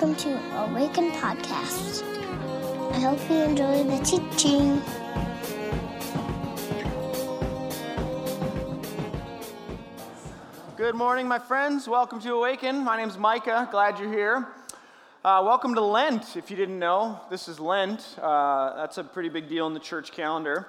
welcome to Awaken Podcasts. I hope you enjoy the teaching. Good morning, my friends. Welcome to Awaken. My name's Micah. Glad you're here. Welcome to Lent, if you didn't know. This is Lent. That's a pretty big deal in the church calendar.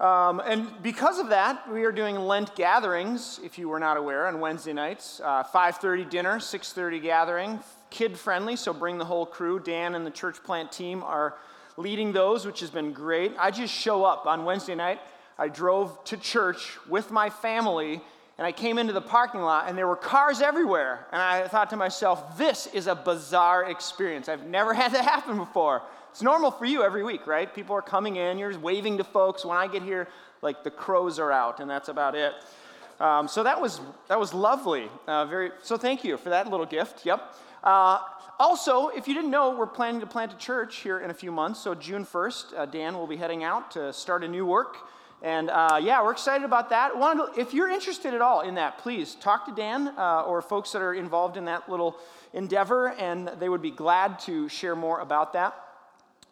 And because of that, we are doing Lent gatherings, if you were not aware, on Wednesday nights. 5:30 dinner, 6:30 gathering, kid-friendly, so bring the whole crew. Dan and the church plant team are leading those, which has been great. I just show up on Wednesday night. I drove to church with my family, and I came into the parking lot, and there were cars everywhere. And I thought to myself, this is a bizarre experience. I've never had that happen before. It's normal for you every week, right? People are coming in, you're waving to folks. When I get here, like the crows are out, and that's about it. So that was lovely. So thank you for that little gift. Yep. Also, if you didn't know, we're planning to plant a church here in a few months. So June 1st, Dan will be heading out to start a new work. And we're excited about that. If you're interested at all in that, please talk to Dan or folks that are involved in that little endeavor, and they would be glad to share more about that.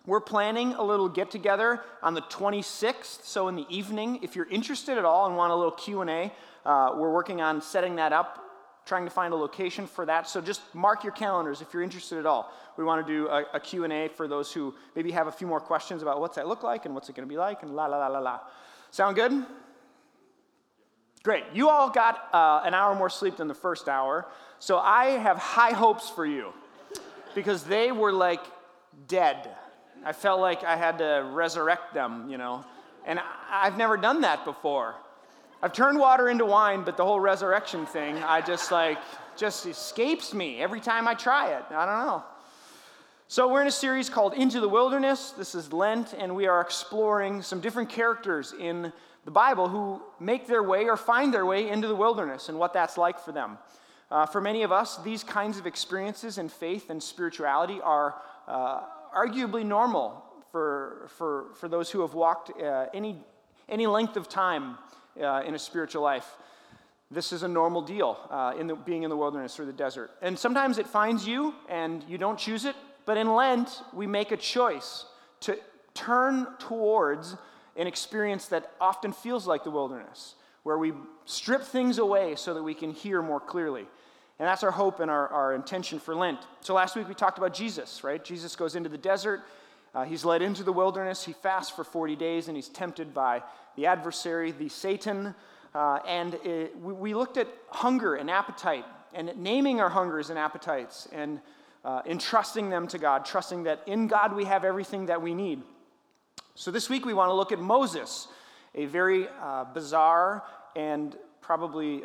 We're planning a little get-together on the 26th, so in the evening. If you're interested at all and want a little Q&A, we're working on setting that up, trying to find a location for that. So just mark your calendars if you're interested at all. We want to do a Q&A for those who maybe have a few more questions about what's that look like and what's it going to be like and la. Sound good? Great. You all got an hour more sleep than the first hour, so I have high hopes for you because they were like dead. I felt like I had to resurrect them, you know, and I've never done that before. I've turned water into wine, but the whole resurrection thing, I just escapes me every time I try it. I don't know. So we're in a series called Into the Wilderness. This is Lent, and we are exploring some different characters in the Bible who make their way or find their way into the wilderness and what that's like for them. For many of us, these kinds of experiences in faith and spirituality are arguably normal for those who have walked any length of time in a spiritual life. This is a normal deal, being in the wilderness or the desert. And sometimes it finds you, and you don't choose it, but in Lent, we make a choice to turn towards an experience that often feels like the wilderness, where we strip things away so that we can hear more clearly. And that's our hope and our intention for Lent. So last week we talked about Jesus, right? Jesus goes into the desert. He's led into the wilderness. He fasts for 40 days, and he's tempted by the adversary, the Satan. We looked at hunger and appetite, and naming our hungers and appetites, and entrusting them to God, trusting that in God we have everything that we need. So this week we want to look at Moses, a very bizarre and probably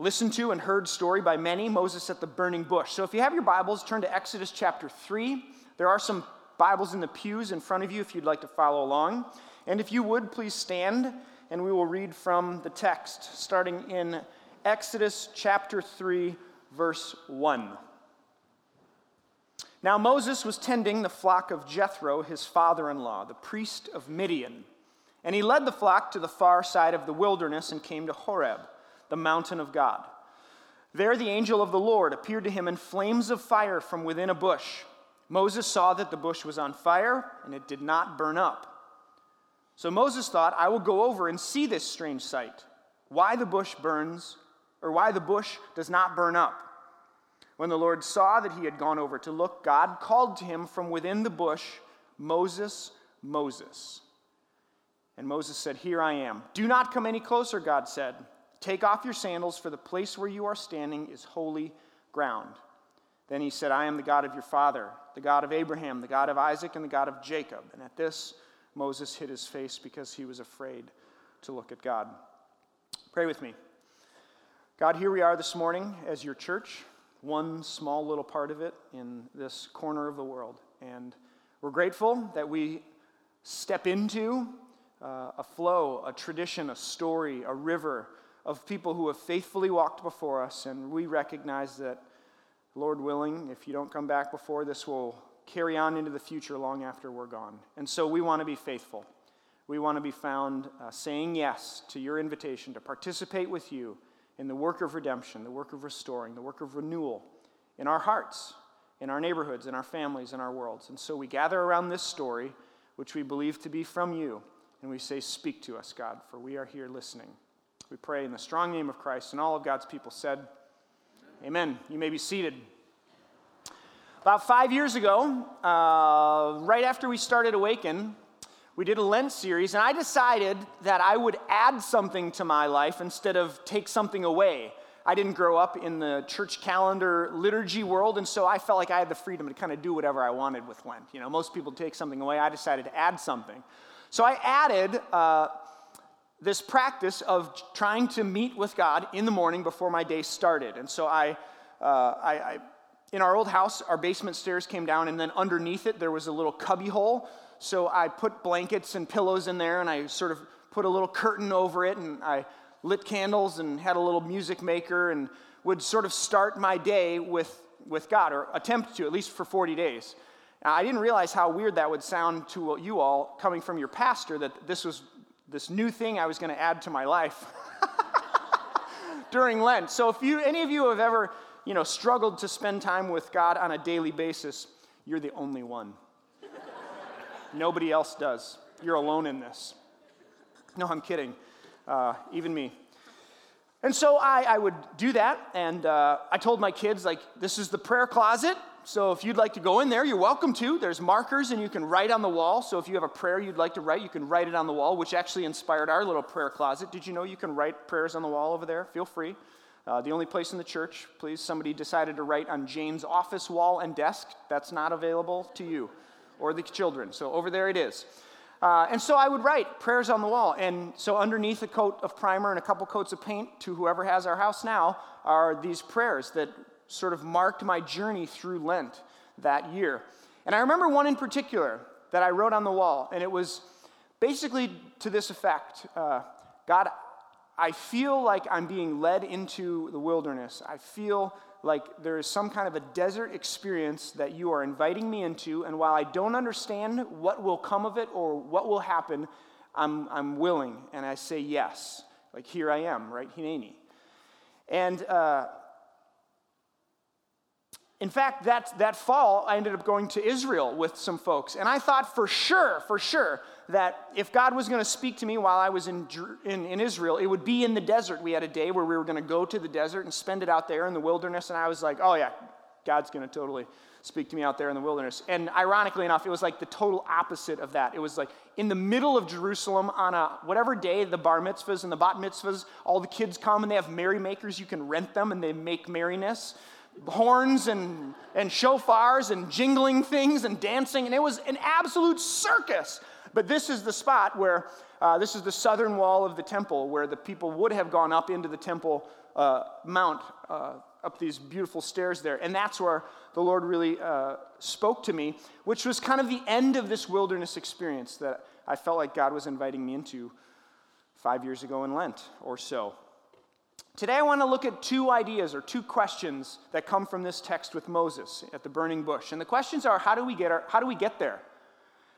listened to and heard story by many, Moses at the burning bush. So if you have your Bibles, turn to Exodus chapter 3. There are some Bibles in the pews in front of you if you'd like to follow along. And if you would, please stand, and we will read from the text, starting in Exodus chapter 3, verse 1. Now Moses was tending the flock of Jethro, his father-in-law, the priest of Midian. And he led the flock to the far side of the wilderness and came to Horeb, the mountain of God. There the angel of the Lord appeared to him in flames of fire from within a bush. Moses saw that the bush was on fire, and it did not burn up. So Moses thought, I will go over and see this strange sight, why the bush does not burn up. When the Lord saw that he had gone over to look, God called to him from within the bush, Moses, Moses. And Moses said, Here I am. Do not come any closer, God said. Take off your sandals, for the place where you are standing is holy ground. Then he said, I am the God of your father, the God of Abraham, the God of Isaac, and the God of Jacob. And at this, Moses hid his face because he was afraid to look at God. Pray with me. God, here we are this morning as your church, one small little part of it in this corner of the world. And we're grateful that we step into a flow, a tradition, a story, a river of people who have faithfully walked before us, and we recognize that, Lord willing, if you don't come back before, this will carry on into the future long after we're gone. And so we want to be faithful. We want to be found saying yes to your invitation to participate with you in the work of redemption, the work of restoring, the work of renewal in our hearts, in our neighborhoods, in our families, in our worlds. And so we gather around this story, which we believe to be from you, and we say, "Speak to us, God, for we are here listening." We pray in the strong name of Christ, and all of God's people said, amen. You may be seated. About 5 years ago, right after we started Awaken, we did a Lent series, and I decided that I would add something to my life instead of take something away. I didn't grow up in the church calendar liturgy world, and so I felt like I had the freedom to kind of do whatever I wanted with Lent. You know, most people take something away. I decided to add something. So I added this practice of trying to meet with God in the morning before my day started. And so I in our old house, our basement stairs came down, and then underneath it, there was a little cubbyhole. So I put blankets and pillows in there, and I sort of put a little curtain over it, and I lit candles and had a little music maker and would sort of start my day with God, or attempt to, at least for 40 days. Now, I didn't realize how weird that would sound to you all, coming from your pastor, that this was this new thing I was going to add to my life during Lent. So if you, any of you have ever, you know, struggled to spend time with God on a daily basis, you're the only one. Nobody else does. You're alone in this. No, I'm kidding. Even me. And so I would do that, and I told my kids, like, this is the prayer closet, so if you'd like to go in there, you're welcome to. There's markers, and you can write on the wall, so if you have a prayer you'd like to write, you can write it on the wall, which actually inspired our little prayer closet. Did you know you can write prayers on the wall over there? Feel free. The only place in the church, please, somebody decided to write on Jane's office wall and desk. That's not available to you or the children, so over there it is. And so I would write prayers on the wall, and so underneath a coat of primer and a couple coats of paint to whoever has our house now are these prayers that sort of marked my journey through Lent that year. And I remember one in particular that I wrote on the wall, and it was basically to this effect, God, I feel like I'm being led into the wilderness. I feel like there is some kind of a desert experience that you are inviting me into, and while I don't understand what will come of it or what will happen, I'm willing, and I say yes. Like, here I am, right? Hineni. And in fact, that fall, I ended up going to Israel with some folks, and I thought for sure, that if God was going to speak to me while I was in Israel, it would be in the desert. We had a day where we were going to go to the desert and spend it out there in the wilderness, and I was like, oh yeah, God's going to totally speak to me out there in the wilderness. And ironically enough, it was like the total opposite of that. It was like in the middle of Jerusalem on a whatever day, the bar mitzvahs and the bat mitzvahs, all the kids come and they have merrymakers. You can rent them and they make merriness. Horns and shofars and jingling things and dancing, and it was an absolute circus. But this is the spot where, this is the southern wall of the temple where the people would have gone up into the temple mount, up these beautiful stairs there, and that's where the Lord really spoke to me, which was kind of the end of this wilderness experience that I felt like God was inviting me into 5 years ago in Lent or so. Today I want to look at two ideas or two questions that come from this text with Moses at the burning bush. And the questions are, how do we get there?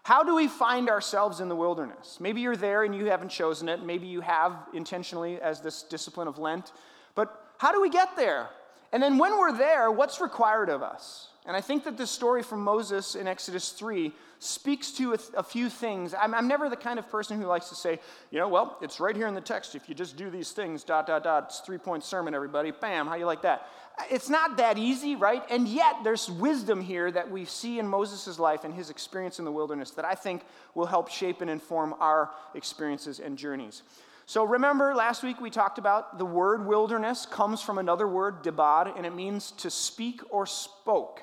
How do we find ourselves in the wilderness? Maybe you're there and you haven't chosen it. Maybe you have intentionally as this discipline of Lent. But how do we get there? And then when we're there, what's required of us? And I think that this story from Moses in Exodus 3 speaks to a few things. I'm never the kind of person who likes to say, you know, well, it's right here in the text. If you just do these things, it's 3-point sermon, everybody. Bam, how you like that? It's not that easy, right? And yet there's wisdom here that we see in Moses' life and his experience in the wilderness that I think will help shape and inform our experiences and journeys. So remember, last week we talked about the word wilderness comes from another word, dibad, and it means to speak or spoke.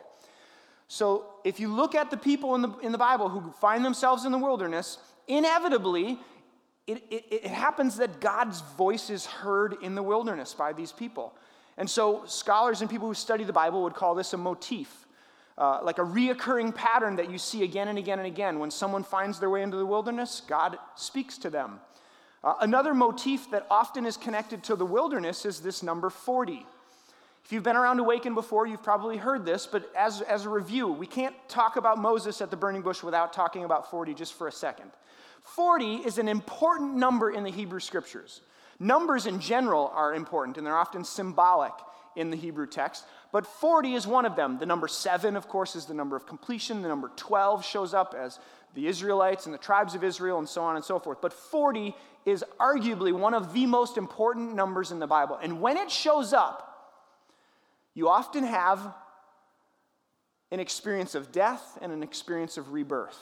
So if you look at the people in the Bible who find themselves in the wilderness, inevitably it happens that God's voice is heard in the wilderness by these people. And so scholars and people who study the Bible would call this a motif, like a reoccurring pattern that you see again and again and again. When someone finds their way into the wilderness, God speaks to them. Another motif that often is connected to the wilderness is this number 40. If you've been around Awaken before, you've probably heard this, but as a review, we can't talk about Moses at the burning bush without talking about 40 just for a second. 40 is an important number in the Hebrew Scriptures. Numbers in general are important, and they're often symbolic in the Hebrew text, but 40 is one of them. The number 7, of course, is the number of completion. The number 12 shows up as the Israelites and the tribes of Israel and so on and so forth. But 40 is arguably one of the most important numbers in the Bible. And when it shows up, you often have an experience of death and an experience of rebirth.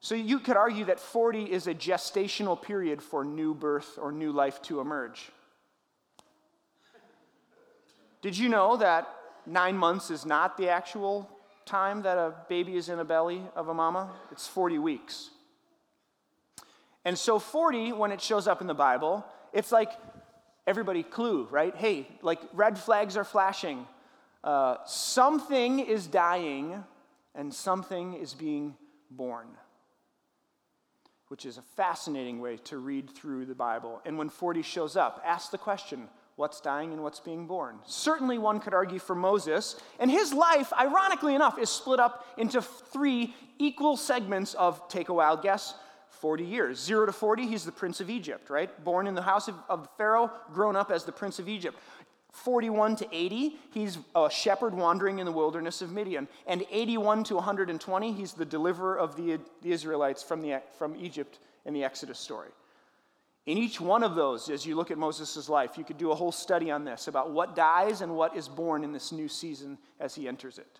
So you could argue that 40 is a gestational period for new birth or new life to emerge. Did you know that 9 months is not the actual time that a baby is in a belly of a mama? It's 40 weeks. And so 40, when it shows up in the Bible, it's like everybody clue, right? Hey, like red flags are flashing. Something is dying and something is being born, which is a fascinating way to read through the Bible. And when 40 shows up, ask the question, what's dying and what's being born? Certainly one could argue for Moses, and his life, ironically enough, is split up into 3 equal segments of, take a wild guess, 40 years. 0 to 40, he's the prince of Egypt, right? Born in the house of Pharaoh, grown up as the prince of Egypt. 41 to 80, he's a shepherd wandering in the wilderness of Midian. And 81 to 120, he's the deliverer of the Israelites from Egypt in the Exodus story. In each one of those, as you look at Moses' life, you could do a whole study on this, about what dies and what is born in this new season as he enters it.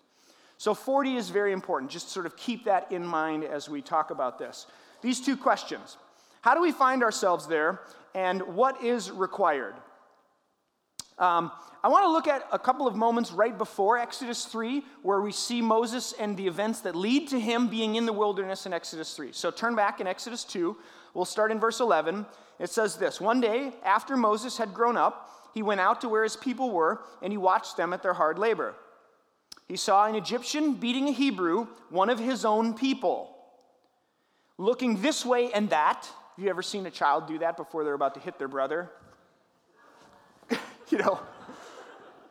So 40 is very important. Just sort of keep that in mind as we talk about this. These 2 questions. How do we find ourselves there, and what is required? I want to look at a couple of moments right before Exodus 3 where we see Moses and the events that lead to him being in the wilderness in Exodus 3. So turn back in Exodus 2. We'll start in verse 11. It says this, "One day after Moses had grown up, he went out to where his people were, and he watched them at their hard labor. He saw an Egyptian beating a Hebrew, one of his own people. Looking this way and that," have you ever seen a child do that before they're about to hit their brother? You know,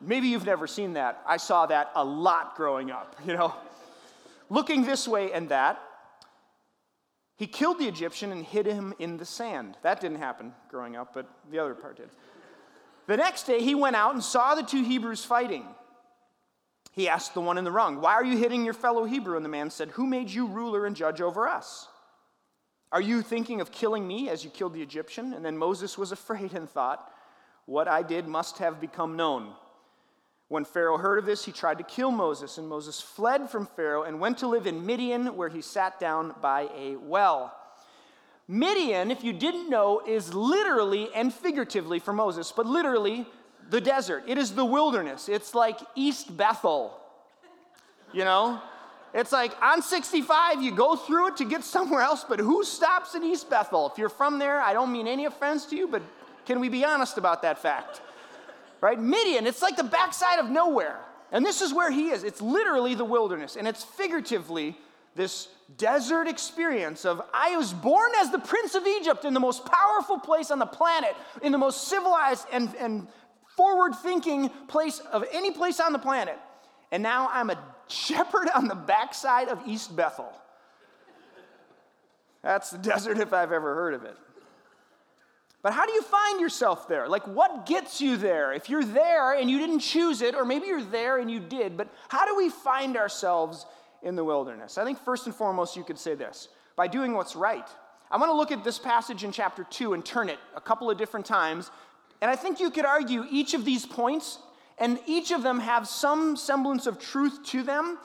maybe you've never seen that. I saw that a lot growing up, you know. "Looking this way and that, he killed the Egyptian and hid him in the sand." That didn't happen growing up, but the other part did. "The next day he went out and saw the 2 Hebrews fighting. He asked the one in the wrong, 'Why are you hitting your fellow Hebrew?' And the man said, 'Who made you ruler and judge over us? Are you thinking of killing me as you killed the Egyptian?' And then Moses was afraid and thought, 'What I did must have become known.' When Pharaoh heard of this, he tried to kill Moses, and Moses fled from Pharaoh and went to live in Midian, where he sat down by a well." Midian, if you didn't know, is literally and figuratively for Moses, but literally the desert. It is the wilderness. It's like East Bethel, you know? It's like on 65, you go through it to get somewhere else, but who stops in East Bethel? If you're from there, I don't mean any offense to you, but can we be honest about that fact? Right? Midian, it's like the backside of nowhere. And this is where he is. It's literally the wilderness. And it's figuratively this desert experience of, I was born as the prince of Egypt in the most powerful place on the planet, in the most civilized and forward-thinking place of any place on the planet. And now I'm a shepherd on the backside of East Bethel. That's the desert if I've ever heard of it. But how do you find yourself there? Like, what gets you there? If you're there and you didn't choose it, or maybe you're there and you did, but how do we find ourselves in the wilderness? I think first and foremost you could say this, by doing what's right. I want to look at this passage in chapter 2 and turn it a couple of different times, and I think you could argue each of these points, and each of them have some semblance of truth to them,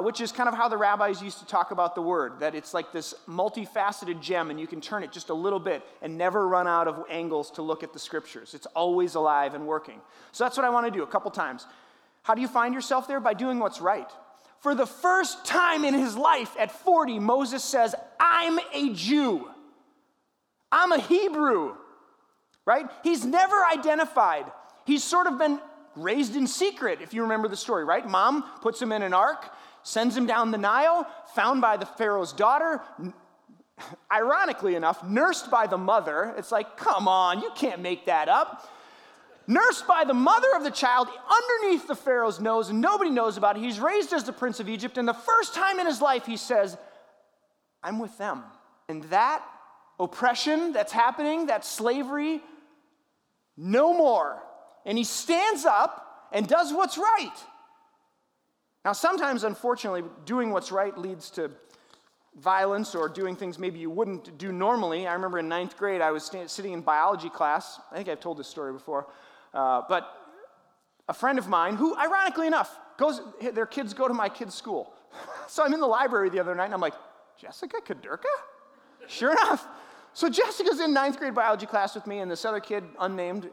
which is kind of how the rabbis used to talk about the word, that it's like this multifaceted gem, and you can turn it just a little bit and never run out of angles to look at the scriptures. It's always alive and working. So that's what I want to do a couple times. How do you find yourself there? By doing what's right. For the first time in his life at 40, Moses says, I'm a Jew. I'm a Hebrew, right? He's never identified. He's sort of been raised in secret, if you remember the story, right? Mom puts him in an ark, sends him down the Nile, found by the Pharaoh's daughter, ironically enough, nursed by the mother. It's like, come on, you can't make that up. Nursed by the mother of the child underneath the Pharaoh's nose, and nobody knows about it. He's raised as the prince of Egypt, and the first time in his life he says, I'm with them. And that oppression that's happening, that slavery, no more. and he stands up and does what's right. Now, sometimes, unfortunately, doing what's right leads to violence or doing things maybe you wouldn't do normally. I remember in ninth grade, I was sitting in biology class. I think I've told this story before. But a friend of mine, who, ironically enough, their kids go to my kids' school. So I'm in the library the other night, and I'm like, Jessica Kaderka? Sure enough. So Jessica's in ninth grade biology class with me, and this other kid, unnamed,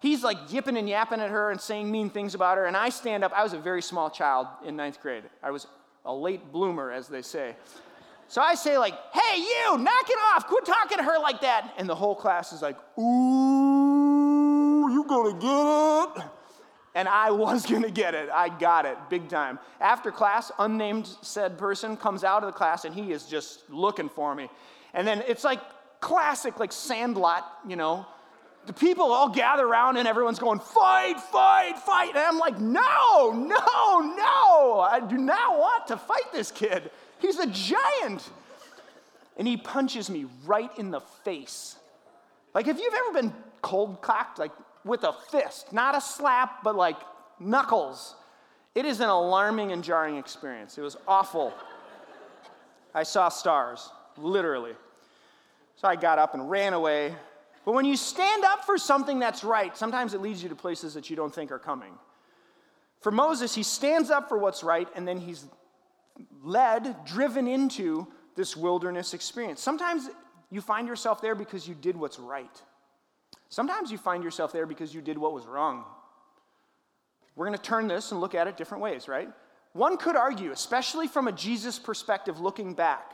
he's like yipping and yapping at her and saying mean things about her, and I stand up. I was a very small child in ninth grade. I was a late bloomer, as they say. So I say, like, hey, you, knock it off. Quit talking to her like that. And the whole class is like, ooh, you gonna get it? And I was going to get it. I got it big time. After class, unnamed said person comes out of the class, and he is just looking for me. And then it's like classic, like Sandlot, you know. The people all gather around, and everyone's going, fight, fight, fight. And I'm like, no, no, no. I do not want to fight this kid. He's a giant. And he punches me right in the face. Like, if you've ever been cold-cocked, like, with a fist, not a slap, but like knuckles. It is an alarming and jarring experience. It was awful. I saw stars, literally. So I got up and ran away. But when you stand up for something that's right, sometimes it leads you to places that you don't think are coming. For Moses, he stands up for what's right, and then he's led, driven into this wilderness experience. Sometimes you find yourself there because you did what's right. Sometimes you find yourself there because you did what was wrong. We're going to turn this and look at it different ways, right? One could argue, especially from a Jesus perspective looking back,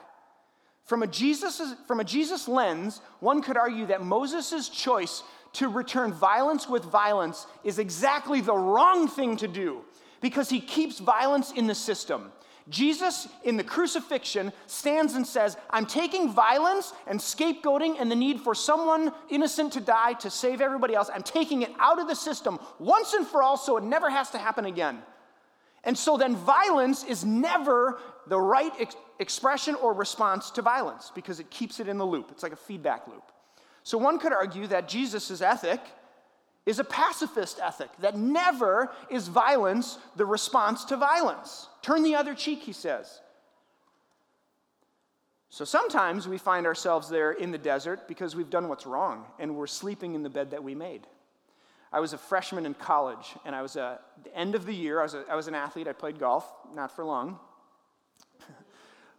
from a Jesus lens, one could argue that Moses' choice to return violence with violence is exactly the wrong thing to do because he keeps violence in the system. Jesus, in the crucifixion, stands and says, I'm taking violence and scapegoating and the need for someone innocent to die to save everybody else. I'm taking it out of the system once and for all so it never has to happen again. And so then violence is never the right expression or response to violence because it keeps it in the loop. It's like a feedback loop. So one could argue that Jesus' ethic is a pacifist ethic, that never is violence the response to violence. Turn the other cheek, he says. So sometimes we find ourselves there in the desert because we've done what's wrong and we're sleeping in the bed that we made. I was a freshman in college, and I was at the end of the year. I was an athlete. I played golf, not for long.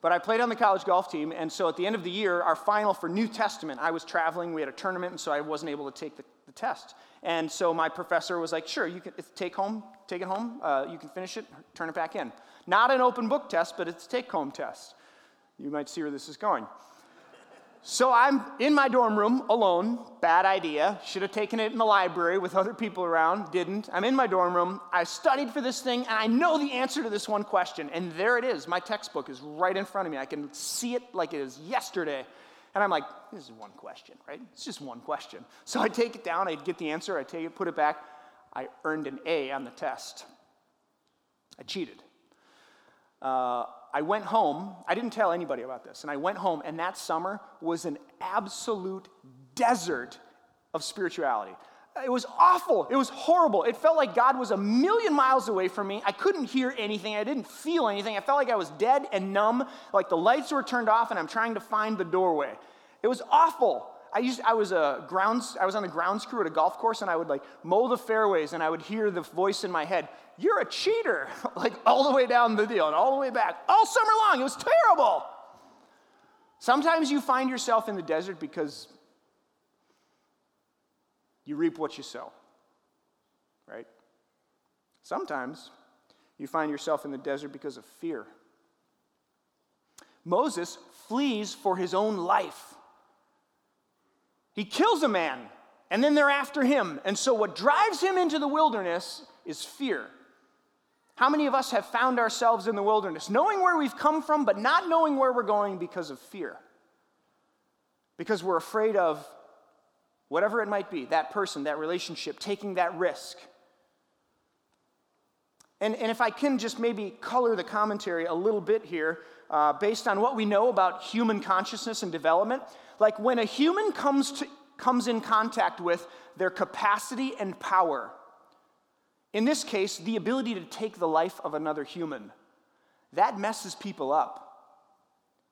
But I played on the college golf team, and so at the end of the year, our final for New Testament, I was traveling. We had a tournament, and so I wasn't able to take the test. And so my professor was like, sure, you can take it home, you can finish it, turn it back in. Not an open book test, but it's a take-home test. You might see where this is going. So I'm in my dorm room alone, bad idea, should have taken it in the library with other people around, didn't. I'm in my dorm room, I studied for this thing, and I know the answer to this one question, and there it is. My textbook is right in front of me. I can see it like it is yesterday. And I'm like, this is one question, right? It's just one question. So I take it down, I get the answer, I take it, put it back. I earned an A on the test. I cheated. I went home. I didn't tell anybody about this. And I went home, and that summer was an absolute desert of spirituality. It was awful. It was horrible. It felt like God was a million miles away from me. I couldn't hear anything. I didn't feel anything. I felt like I was dead and numb, like the lights were turned off, and I'm trying to find the doorway. It was awful. I was on the grounds crew at a golf course, and I would like mow the fairways, and I would hear the voice in my head, "You're a cheater," like all the way down the deal and all the way back, all summer long. It was terrible. Sometimes you find yourself in the desert because you reap what you sow, right? Sometimes you find yourself in the desert because of fear. Moses flees for his own life. He kills a man, and then they're after him. And so what drives him into the wilderness is fear. How many of us have found ourselves in the wilderness, knowing where we've come from, but not knowing where we're going because of fear? Because we're afraid of whatever it might be, that person, that relationship, taking that risk. And if I can just maybe color the commentary a little bit here, based on what we know about human consciousness and development, like when a human comes in contact with their capacity and power, In this case, the ability to take the life of another human. That messes people up.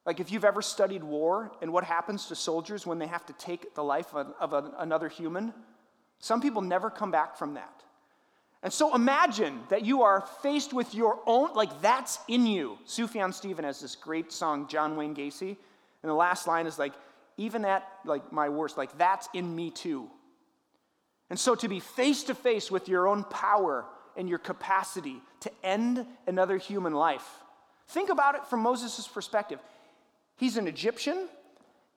Like if you've ever studied war and what happens to soldiers when they have to take the life of another human, some people never come back from that. And so imagine that you are faced with your own, like that's in you. Sufjan Stevens has this great song, John Wayne Gacy, and the last line is like, even at like my worst, like that's in me too. And so to be face to face with your own power and your capacity to end another human life. Think about it from Moses' perspective. He's an Egyptian,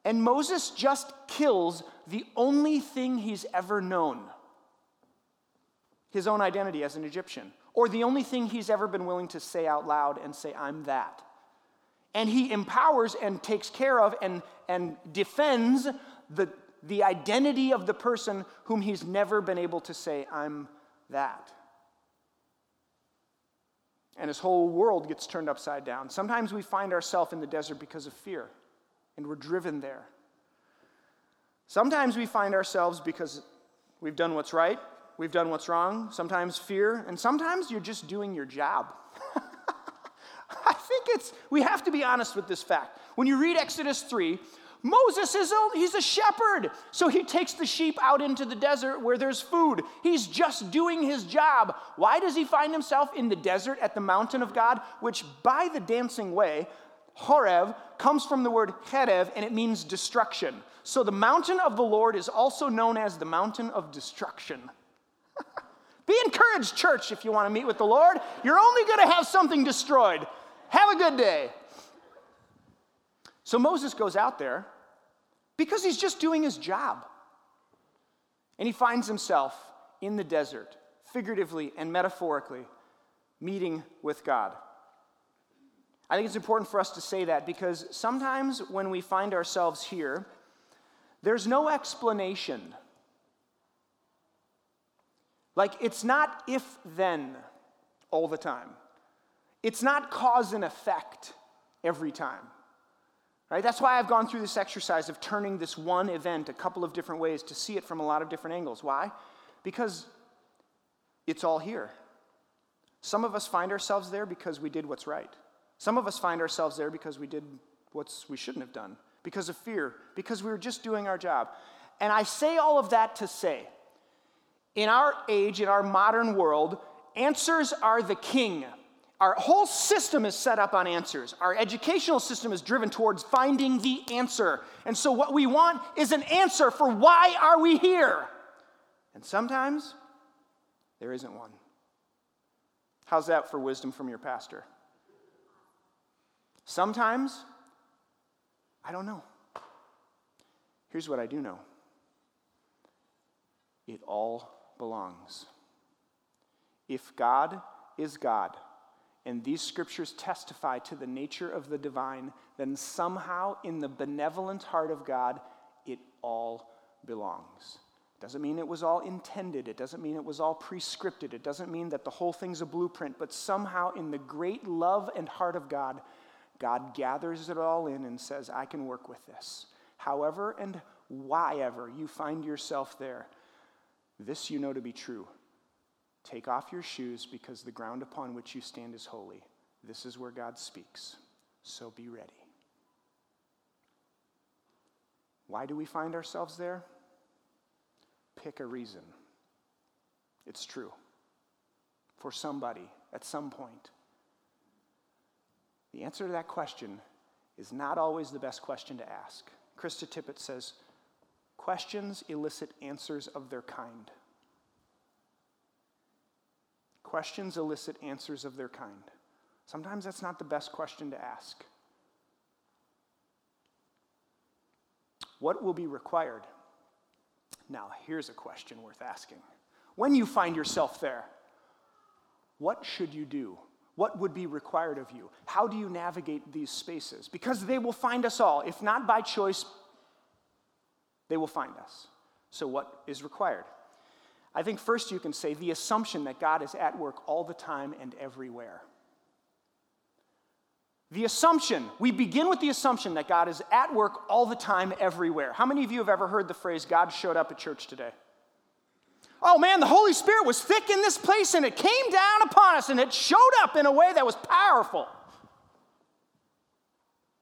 and Moses just kills the only thing he's ever known, his own identity as an Egyptian, or the only thing he's ever been willing to say out loud and say, I'm that. And he empowers and takes care of and defends the identity of the person whom he's never been able to say, I'm that. And his whole world gets turned upside down. Sometimes we find ourselves in the desert because of fear, and we're driven there. Sometimes we find ourselves because we've done what's right, we've done what's wrong, sometimes fear, and sometimes you're just doing your job. I think we have to be honest with this fact. When you read Exodus 3, Moses he's a shepherd, so he takes the sheep out into the desert where there's food. He's just doing his job. Why does he find himself in the desert at the mountain of God, which by the dancing way, Horeb, comes from the word Cherev, and it means destruction. So the mountain of the Lord is also known as the mountain of destruction. Be encouraged, church, if you want to meet with the Lord. You're only going to have something destroyed. Have a good day. So Moses goes out there because he's just doing his job. And he finds himself in the desert, figuratively and metaphorically, meeting with God. I think it's important for us to say that because sometimes when we find ourselves here, there's no explanation. Like, it's not if-then all the time. It's not cause and effect every time. Right? That's why I've gone through this exercise of turning this one event a couple of different ways to see it from a lot of different angles. Why? Because it's all here. Some of us find ourselves there because we did what's right. Some of us find ourselves there because we did what we shouldn't have done, because of fear, because we were just doing our job. And I say all of that to say, in our age, in our modern world, answers are the king. Our whole system is set up on answers. Our educational system is driven towards finding the answer. And so what we want is an answer for why are we here? And sometimes there isn't one. How's that for wisdom from your pastor? Sometimes, I don't know. Here's what I do know. It all belongs. If God is God, and these scriptures testify to the nature of the divine, then somehow in the benevolent heart of God, it all belongs. Doesn't mean it was all intended. It doesn't mean it was all prescripted. It doesn't mean that the whole thing's a blueprint. But somehow in the great love and heart of God, God gathers it all in and says, I can work with this. However and whyever you find yourself there, this you know to be true. Take off your shoes because the ground upon which you stand is holy. This is where God speaks. So be ready. Why do we find ourselves there? Pick a reason. It's true. For somebody, at some point. The answer to that question is not always the best question to ask. Krista Tippett says, questions elicit answers of their kind. Questions elicit answers of their kind. Sometimes that's not the best question to ask. What will be required? Now, here's a question worth asking. When you find yourself there, what should you do? What would be required of you? How do you navigate these spaces? Because they will find us all. If not by choice, they will find us. So what is required? I think first you can say the assumption that God is at work all the time and everywhere. The assumption, we begin with the assumption that God is at work all the time, everywhere. How many of you have ever heard the phrase, God showed up at church today? oh man, the Holy Spirit was thick in this place and it came down upon us and it showed up in a way that was powerful.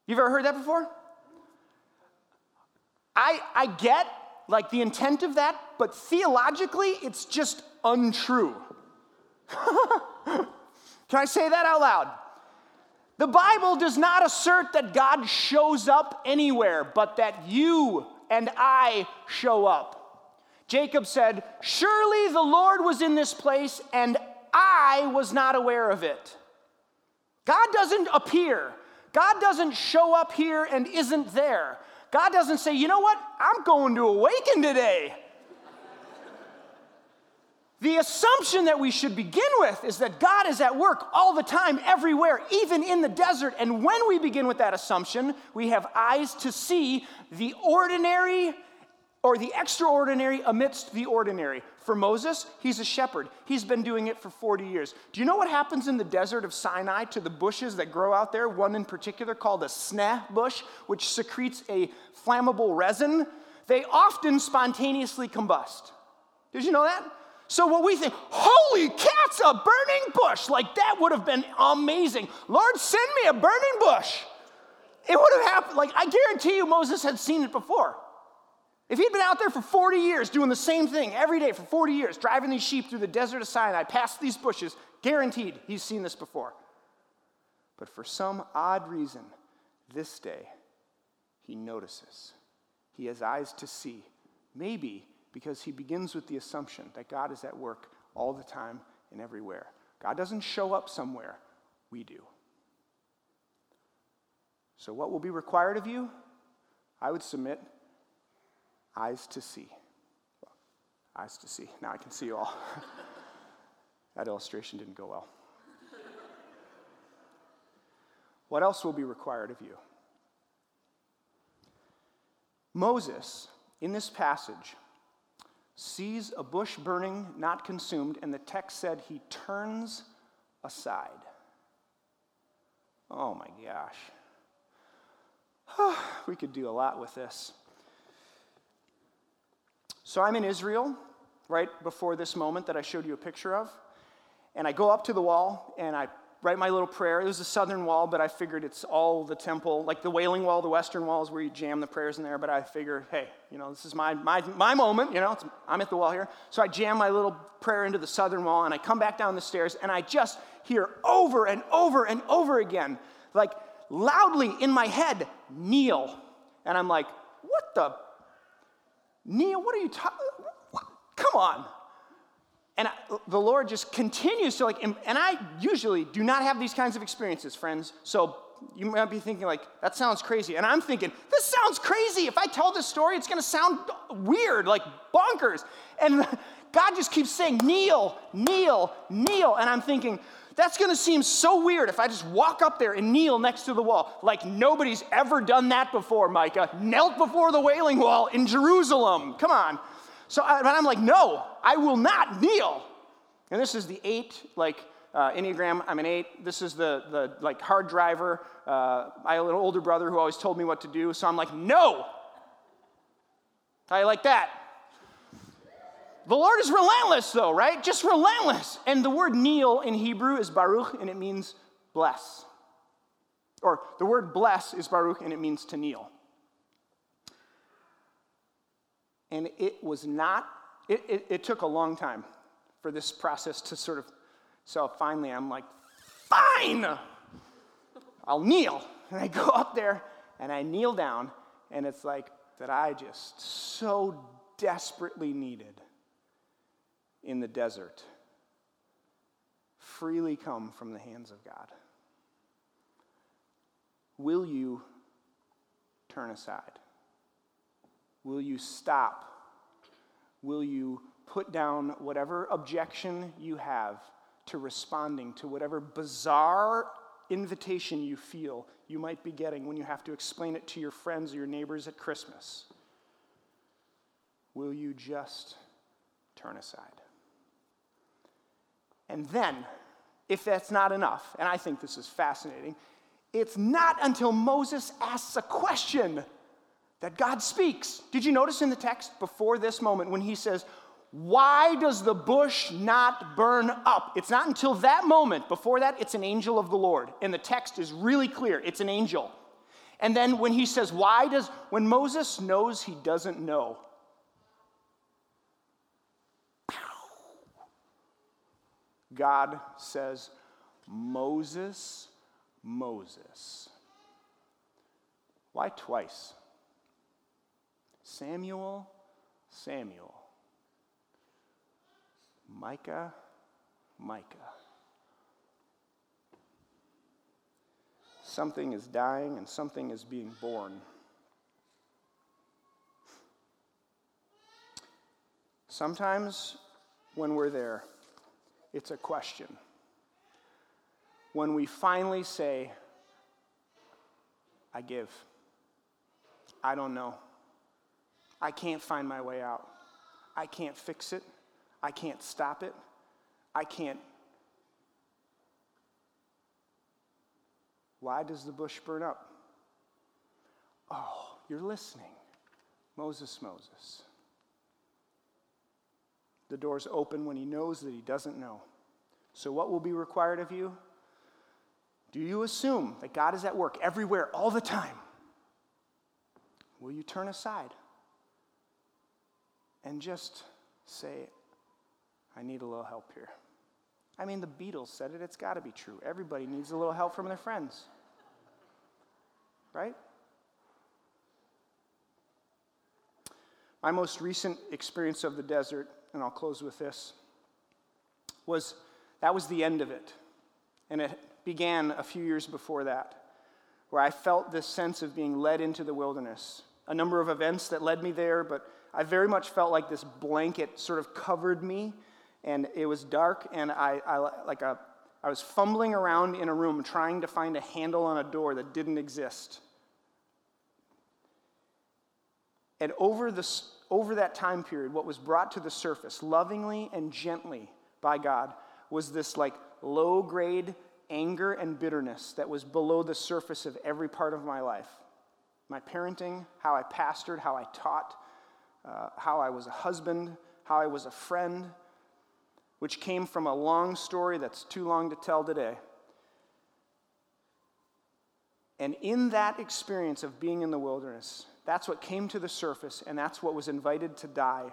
You've ever heard that before? I get like the intent of that, but theologically it's just untrue. Can I say that out loud? The Bible does not assert that God shows up anywhere, but that you and I show up. Jacob said, surely the Lord was in this place and I was not aware of it. God doesn't appear. God doesn't show up here and isn't there. God doesn't say, you know what? I'm going to awaken today. The assumption that we should begin with is that God is at work all the time, everywhere, even in the desert. And when we begin with that assumption, we have eyes to see the ordinary or the extraordinary amidst the ordinary. For Moses, he's a shepherd. He's been doing it for 40 years. Do you know what happens in the desert of Sinai to the bushes that grow out there? One in particular called a sneh bush, which secretes a flammable resin. They often spontaneously combust. Did you know that? So what we think, holy cats, a burning bush. Like, that would have been amazing. Lord, send me a burning bush. It would have happened. Like, I guarantee you Moses had seen it before. If he'd been out there for 40 years doing the same thing every day for 40 years, driving these sheep through the desert of Sinai, past these bushes, guaranteed he's seen this before. But for some odd reason, this day, he notices. He has eyes to see. Maybe because he begins with the assumption that God is at work all the time and everywhere. God doesn't show up somewhere, we do. So what will be required of you? I would submit eyes to see. Well, eyes to see. Now I can see you all. That illustration didn't go well. What else will be required of you? Moses, in this passage, sees a bush burning, not consumed, and the text said he turns aside. Oh my gosh. We could do a lot with this. So I'm in Israel, right before this moment that I showed you a picture of, and I go up to the wall, and I write my little prayer. It was the southern wall, but I figured it's all the temple, like the Wailing Wall, the western wall is where you jam the prayers in there, but I figured, hey, you know, this is my moment, you know, I'm at the wall here. So I jam my little prayer into the southern wall, and I come back down the stairs, and I just hear over and over and over again, like loudly in my head, kneel. And I'm like, what the? Kneel? What are you talking? Come on. And the Lord just continues to and I usually do not have these kinds of experiences, friends. So you might be thinking that sounds crazy. And I'm thinking, this sounds crazy. If I tell this story, it's going to sound weird, like bonkers. And God just keeps saying, kneel, kneel, kneel. And I'm thinking, that's going to seem so weird if I just walk up there and kneel next to the wall. Like, nobody's ever done that before, Micah. Knelt before the Wailing Wall in Jerusalem. Come on. So I'm like, no, I will not kneel. And this is the 8, Enneagram. I'm an 8. This is the hard driver. I have an older brother who always told me what to do. So I'm like, no. I like that. The Lord is relentless, though, right? Just relentless. And the word kneel in Hebrew is baruch, and it means bless. Or the word bless is baruch, and it means to kneel. And it took a long time for this process to so finally I'm like, fine, I'll kneel. And I go up there and I kneel down, and it's like that I just so desperately needed in the desert freely come from the hands of God. Will you turn aside? Will you stop? Will you put down whatever objection you have to responding to whatever bizarre invitation you feel you might be getting when you have to explain it to your friends or your neighbors at Christmas? Will you just turn aside? And then, if that's not enough, and I think this is fascinating, it's not until Moses asks a question that God speaks. Did you notice in the text before this moment when he says, why does the bush not burn up? It's not until that moment. Before that, it's an angel of the Lord. And the text is really clear. It's an angel. And then when he says, when Moses knows he doesn't know. God says, Moses, Moses. Why twice? Samuel, Samuel. Micah, Micah. Something is dying and something is being born. Sometimes when we're there, it's a question. When we finally say, I give. I don't know. I can't find my way out. I can't fix it. I can't stop it. I can't. Why does the bush burn up? Oh, you're listening. Moses, Moses. The door's open when he knows that he doesn't know. So what will be required of you? Do you assume that God is at work everywhere, all the time? Will you turn aside and just say, I need a little help here? I mean, the Beatles said it. It's got to be true. Everybody needs a little help from their friends. Right? My most recent experience of the desert, and I'll close with this, was the end of it. And it began a few years before that, where I felt this sense of being led into the wilderness. A number of events that led me there, but I very much felt like this blanket sort of covered me, and it was dark, and I was fumbling around in a room trying to find a handle on a door that didn't exist. And over that time period, what was brought to the surface, lovingly and gently by God, was this like low-grade anger and bitterness that was below the surface of every part of my life. My parenting, how I pastored, how I taught, how I was a husband, how I was a friend, which came from a long story that's too long to tell today. And in that experience of being in the wilderness, that's what came to the surface, and that's what was invited to die.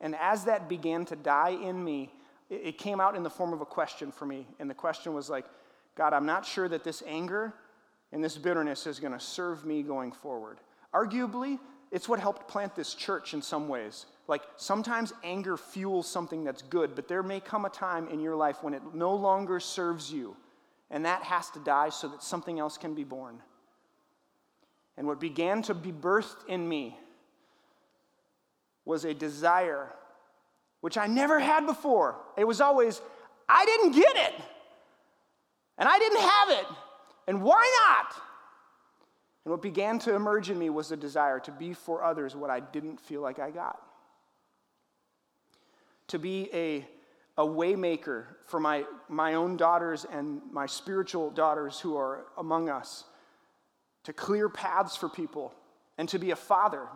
And as that began to die in me, it came out in the form of a question for me. And the question was like, God, I'm not sure that this anger and this bitterness is going to serve me going forward. Arguably, it's what helped plant this church in some ways. Like, sometimes anger fuels something that's good, but there may come a time in your life when it no longer serves you. And that has to die so that something else can be born. And what began to be birthed in me was a desire, which I never had before. It was always, I didn't get it, and I didn't have it, and why not? And what began to emerge in me was a desire to be for others what I didn't feel like I got. To be a waymaker for my own daughters and my spiritual daughters who are among us. To clear paths for people, and to be a father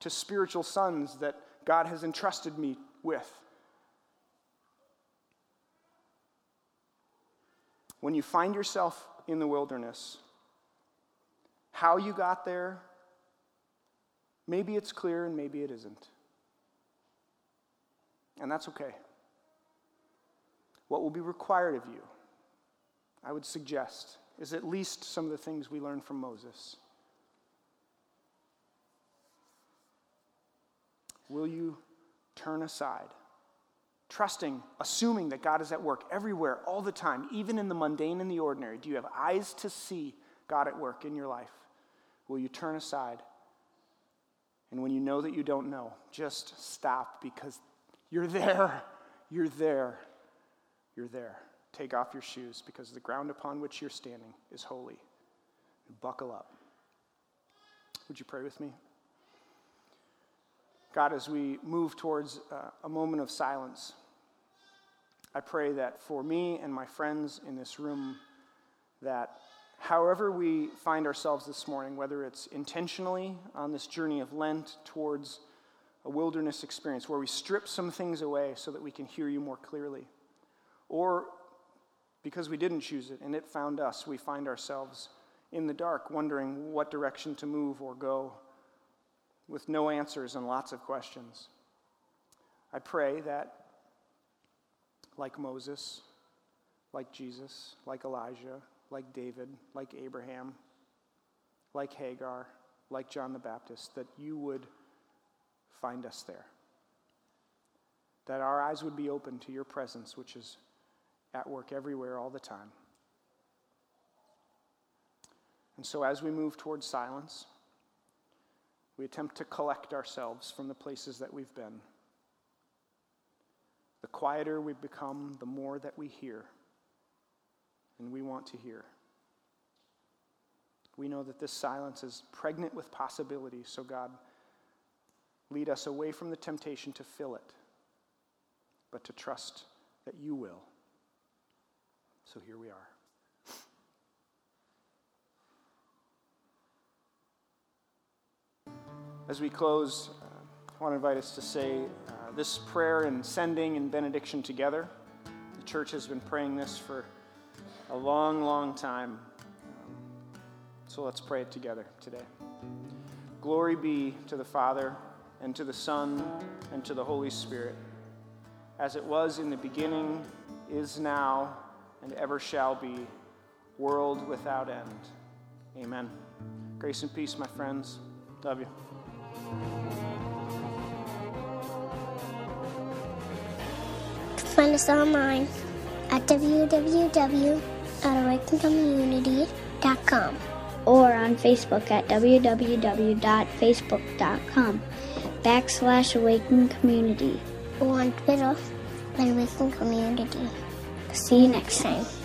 to spiritual sons that God has entrusted me with. When you find yourself in the wilderness, how you got there, maybe it's clear and maybe it isn't. And that's okay. What will be required of you, I would suggest, is at least some of the things we learn from Moses. Will you turn aside, trusting, assuming that God is at work everywhere, all the time, even in the mundane and the ordinary? Do you have eyes to see God at work in your life? Will you turn aside? And when you know that you don't know, just stop, because you're there, you're there, you're there. Take off your shoes, because the ground upon which you're standing is holy. Buckle up. Would you pray with me? God, as we move towards a moment of silence, I pray that for me and my friends in this room, that however we find ourselves this morning, whether it's intentionally on this journey of Lent towards a wilderness experience where we strip some things away so that we can hear you more clearly. Or because we didn't choose it and it found us, we find ourselves in the dark wondering what direction to move or go with no answers and lots of questions. I pray that, like Moses, like Jesus, like Elijah, like David, like Abraham, like Hagar, like John the Baptist, that you would find us there. That our eyes would be open to your presence, which is at work everywhere all the time. And so as we move towards silence, we attempt to collect ourselves from the places that we've been. The quieter we become, the more that we hear, and we want to hear. We know that this silence is pregnant with possibility, so God, lead us away from the temptation to fill it, but to trust that you will. So here we are. As we close, I want to invite us to say this prayer and sending and benediction together. The church has been praying this for a long, long time. So let's pray it together today. Glory be to the Father, and to the Son, and to the Holy Spirit, as it was in the beginning, is now, and ever shall be, world without end. Amen. Grace and peace, my friends. Love you. Find us online at www.awakencommunity.com or on Facebook at www.facebook.com/Awaken Community or on Twitter at Awaken Community. See you next time.